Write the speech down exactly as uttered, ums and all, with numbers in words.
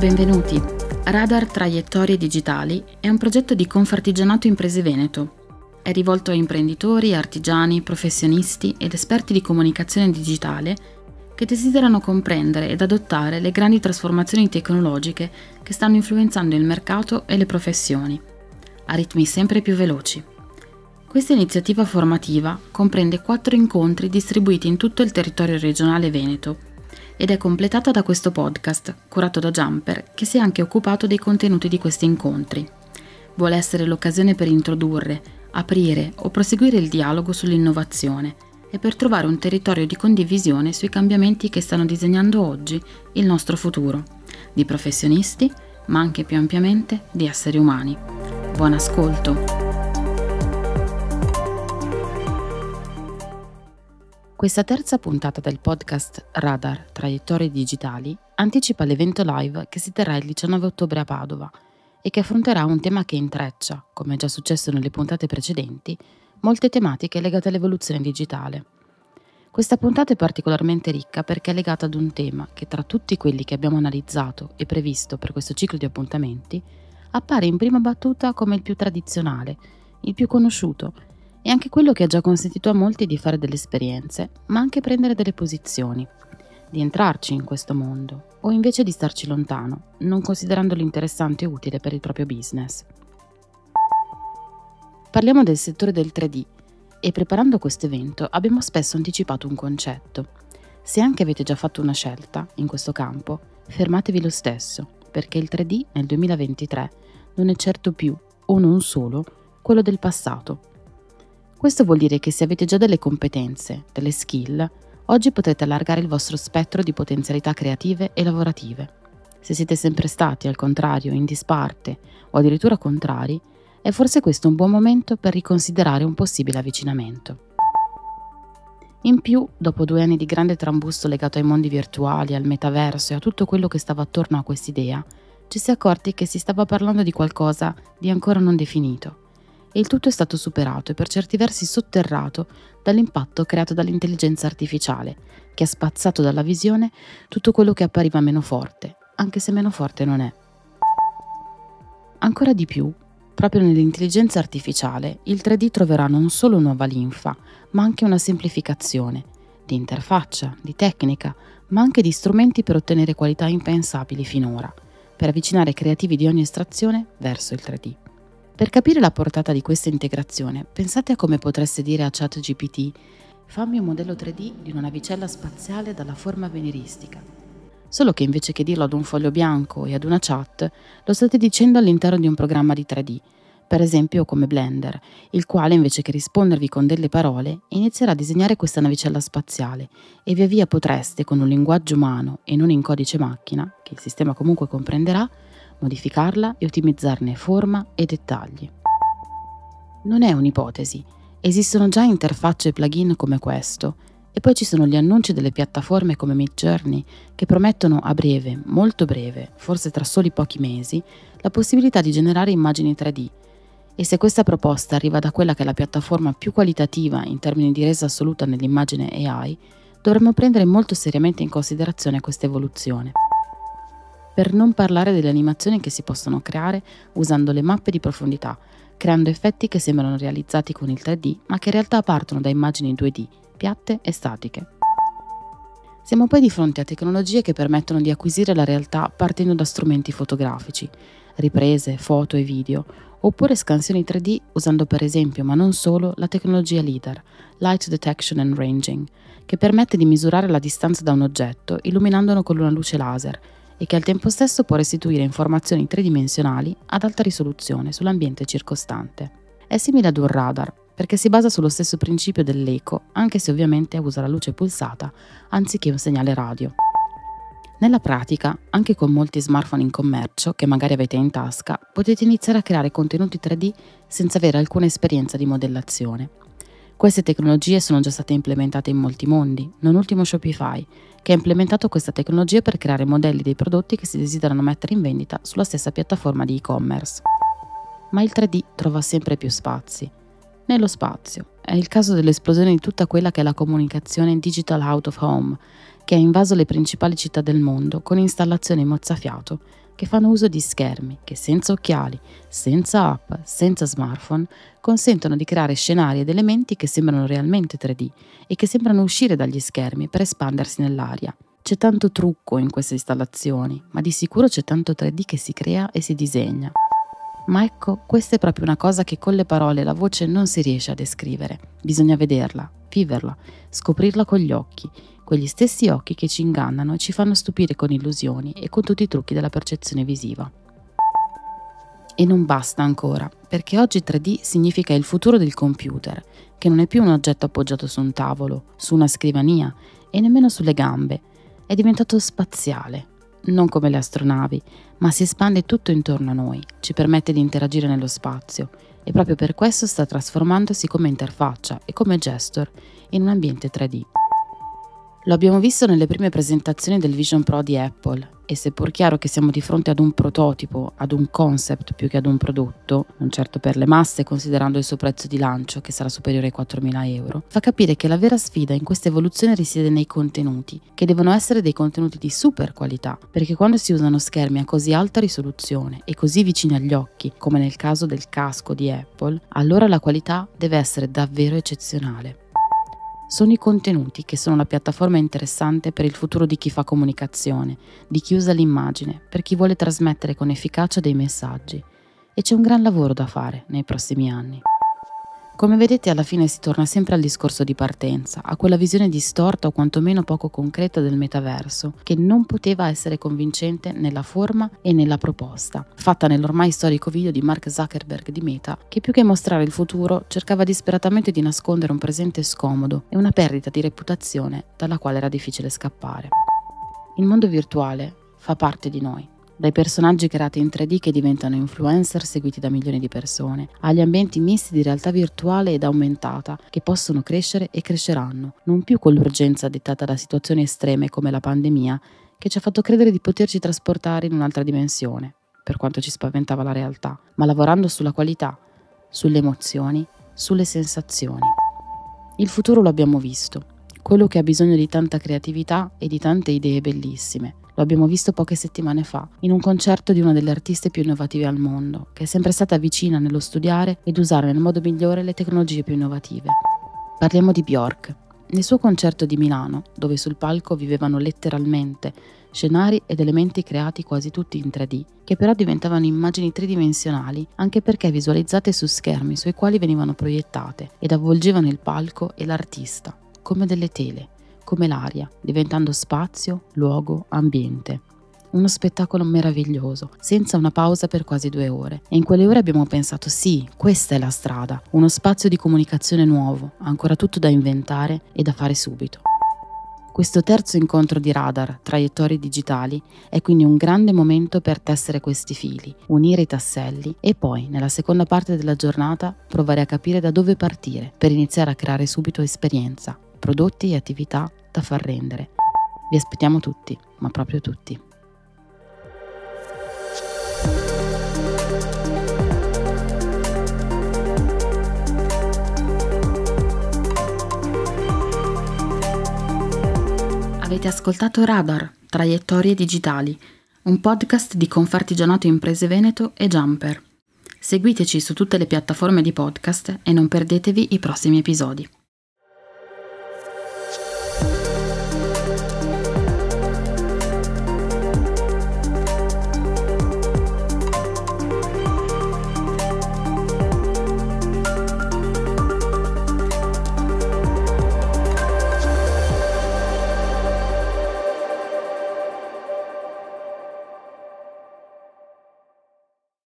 Benvenuti! Radar Traiettorie digitali è un progetto di Confartigianato Imprese Veneto. È rivolto a imprenditori, artigiani, professionisti ed esperti di comunicazione digitale che desiderano comprendere ed adottare le grandi trasformazioni tecnologiche che stanno influenzando il mercato e le professioni, a ritmi sempre più veloci. Questa iniziativa formativa comprende quattro incontri distribuiti in tutto il territorio regionale veneto ed è completata da questo podcast, curato da Jumper, che si è anche occupato dei contenuti di questi incontri. Vuole essere l'occasione per introdurre, aprire o proseguire il dialogo sull'innovazione e per trovare un territorio di condivisione sui cambiamenti che stanno disegnando oggi il nostro futuro, di professionisti, ma anche più ampiamente di esseri umani. Buon ascolto! Questa terza puntata del podcast Radar Traiettorie digitali anticipa l'evento live che si terrà il diciannove ottobre a Padova e che affronterà un tema che intreccia, come è già successo nelle puntate precedenti, molte tematiche legate all'evoluzione digitale. Questa puntata è particolarmente ricca perché è legata ad un tema che tra tutti quelli che abbiamo analizzato e previsto per questo ciclo di appuntamenti appare in prima battuta come il più tradizionale, il più conosciuto e anche quello che ha già consentito a molti di fare delle esperienze, ma anche prendere delle posizioni, di entrarci in questo mondo o invece di starci lontano, non considerandolo interessante e utile per il proprio business. Parliamo del settore del tre D e preparando questo evento abbiamo spesso anticipato un concetto. Se anche avete già fatto una scelta in questo campo, fermatevi lo stesso, perché il tre D nel duemilaventitré non è certo più, o non solo, quello del passato. Questo vuol dire che se avete già delle competenze, delle skill, oggi potete allargare il vostro spettro di potenzialità creative e lavorative. Se siete sempre stati, al contrario, in disparte o addirittura contrari, è forse questo un buon momento per riconsiderare un possibile avvicinamento. In più, dopo due anni di grande trambusto legato ai mondi virtuali, al metaverso e a tutto quello che stava attorno a quest'idea, ci si è accorti che si stava parlando di qualcosa di ancora non definito e il tutto è stato superato e per certi versi sotterrato dall'impatto creato dall'intelligenza artificiale, che ha spazzato dalla visione tutto quello che appariva meno forte, anche se meno forte non è. Ancora di più, proprio nell'intelligenza artificiale, il tre D troverà non solo nuova linfa, ma anche una semplificazione, di interfaccia, di tecnica, ma anche di strumenti per ottenere qualità impensabili finora, per avvicinare creativi di ogni estrazione verso il tre D. Per capire la portata di questa integrazione, pensate a come potreste dire a ChatGPT «Fammi un modello tre D di una navicella spaziale dalla forma avveniristica». Solo che invece che dirlo ad un foglio bianco e ad una chat, lo state dicendo all'interno di un programma di tre D, per esempio come Blender, il quale invece che rispondervi con delle parole, inizierà a disegnare questa navicella spaziale e via via potreste, con un linguaggio umano e non in codice macchina, che il sistema comunque comprenderà, modificarla e ottimizzarne forma e dettagli. Non è un'ipotesi, esistono già interfacce e plugin come questo, e poi ci sono gli annunci delle piattaforme come MidJourney che promettono a breve, molto breve, forse tra soli pochi mesi, la possibilità di generare immagini tre D. E se questa proposta arriva da quella che è la piattaforma più qualitativa in termini di resa assoluta nell'immagine A I, dovremmo prendere molto seriamente in considerazione questa evoluzione. Per non parlare delle animazioni che si possono creare usando le mappe di profondità, creando effetti che sembrano realizzati con il tre D, ma che in realtà partono da immagini due D, piatte e statiche. Siamo poi di fronte a tecnologie che permettono di acquisire la realtà partendo da strumenti fotografici, riprese, foto e video, oppure scansioni tre D usando per esempio, ma non solo, la tecnologia LiDAR, Light Detection and Ranging, che permette di misurare la distanza da un oggetto illuminandolo con una luce laser e che al tempo stesso può restituire informazioni tridimensionali ad alta risoluzione sull'ambiente circostante. È simile ad un radar, perché si basa sullo stesso principio dell'eco, anche se ovviamente usa la luce pulsata anziché un segnale radio. Nella pratica, anche con molti smartphone in commercio che magari avete in tasca, potete iniziare a creare contenuti tre D senza avere alcuna esperienza di modellazione. Queste tecnologie sono già state implementate in molti mondi, non ultimo Shopify, che ha implementato questa tecnologia per creare modelli dei prodotti che si desiderano mettere in vendita sulla stessa piattaforma di e-commerce. Ma il tre D trova sempre più spazi. Nello spazio, è il caso dell'esplosione di tutta quella che è la comunicazione digital out of home, che ha invaso le principali città del mondo con installazioni mozzafiato che fanno uso di schermi che senza occhiali, senza app, senza smartphone consentono di creare scenari ed elementi che sembrano realmente tre D e che sembrano uscire dagli schermi per espandersi nell'aria. C'è tanto trucco in queste installazioni, ma di sicuro c'è tanto tre D che si crea e si disegna. Ma ecco, questa è proprio una cosa che con le parole e la voce non si riesce a descrivere. Bisogna vederla, viverla, scoprirla con gli occhi, quegli stessi occhi che ci ingannano e ci fanno stupire con illusioni e con tutti i trucchi della percezione visiva. E non basta ancora, perché oggi tre D significa il futuro del computer, che non è più un oggetto appoggiato su un tavolo, su una scrivania e nemmeno sulle gambe. È diventato spaziale, non come le astronavi, ma si espande tutto intorno a noi, ci permette di interagire nello spazio e proprio per questo sta trasformandosi come interfaccia e come gesture in un ambiente tre D. Lo abbiamo visto nelle prime presentazioni del Vision Pro di Apple e seppur chiaro che siamo di fronte ad un prototipo, ad un concept più che ad un prodotto, non certo per le masse considerando il suo prezzo di lancio che sarà superiore ai quattromila euro, fa capire che la vera sfida in questa evoluzione risiede nei contenuti, che devono essere dei contenuti di super qualità, perché quando si usano schermi a così alta risoluzione e così vicini agli occhi, come nel caso del casco di Apple, allora la qualità deve essere davvero eccezionale. Sono i contenuti che sono la piattaforma interessante per il futuro di chi fa comunicazione, di chi usa l'immagine, per chi vuole trasmettere con efficacia dei messaggi. E c'è un gran lavoro da fare nei prossimi anni. Come vedete, alla fine si torna sempre al discorso di partenza, a quella visione distorta o quantomeno poco concreta del metaverso, che non poteva essere convincente nella forma e nella proposta, fatta nell'ormai storico video di Mark Zuckerberg di Meta, che più che mostrare il futuro cercava disperatamente di nascondere un presente scomodo e una perdita di reputazione dalla quale era difficile scappare. Il mondo virtuale fa parte di noi. Dai personaggi creati in tre D che diventano influencer seguiti da milioni di persone, agli ambienti misti di realtà virtuale ed aumentata che possono crescere e cresceranno, non più con l'urgenza dettata da situazioni estreme come la pandemia che ci ha fatto credere di poterci trasportare in un'altra dimensione, per quanto ci spaventava la realtà, ma lavorando sulla qualità, sulle emozioni, sulle sensazioni. Il futuro lo abbiamo visto, quello che ha bisogno di tanta creatività e di tante idee bellissime. Lo abbiamo visto poche settimane fa, in un concerto di una delle artiste più innovative al mondo, che è sempre stata vicina nello studiare ed usare nel modo migliore le tecnologie più innovative. Parliamo di Björk. Nel suo concerto di Milano, dove sul palco vivevano letteralmente scenari ed elementi creati quasi tutti in tre D, che però diventavano immagini tridimensionali anche perché visualizzate su schermi sui quali venivano proiettate ed avvolgevano il palco e l'artista, come delle tele, come l'aria, diventando spazio, luogo, ambiente. Uno spettacolo meraviglioso, senza una pausa per quasi due ore. E in quelle ore abbiamo pensato, sì, questa è la strada, uno spazio di comunicazione nuovo, ancora tutto da inventare e da fare subito. Questo terzo incontro di radar, traiettorie digitali, è quindi un grande momento per tessere questi fili, unire i tasselli e poi, nella seconda parte della giornata, provare a capire da dove partire, per iniziare a creare subito esperienza, prodotti e attività da far rendere. Vi aspettiamo tutti, ma proprio tutti. Avete ascoltato Radar, Traiettorie digitali, un podcast di Confartigianato Imprese Veneto e Jumper. Seguiteci su tutte le piattaforme di podcast e non perdetevi i prossimi episodi.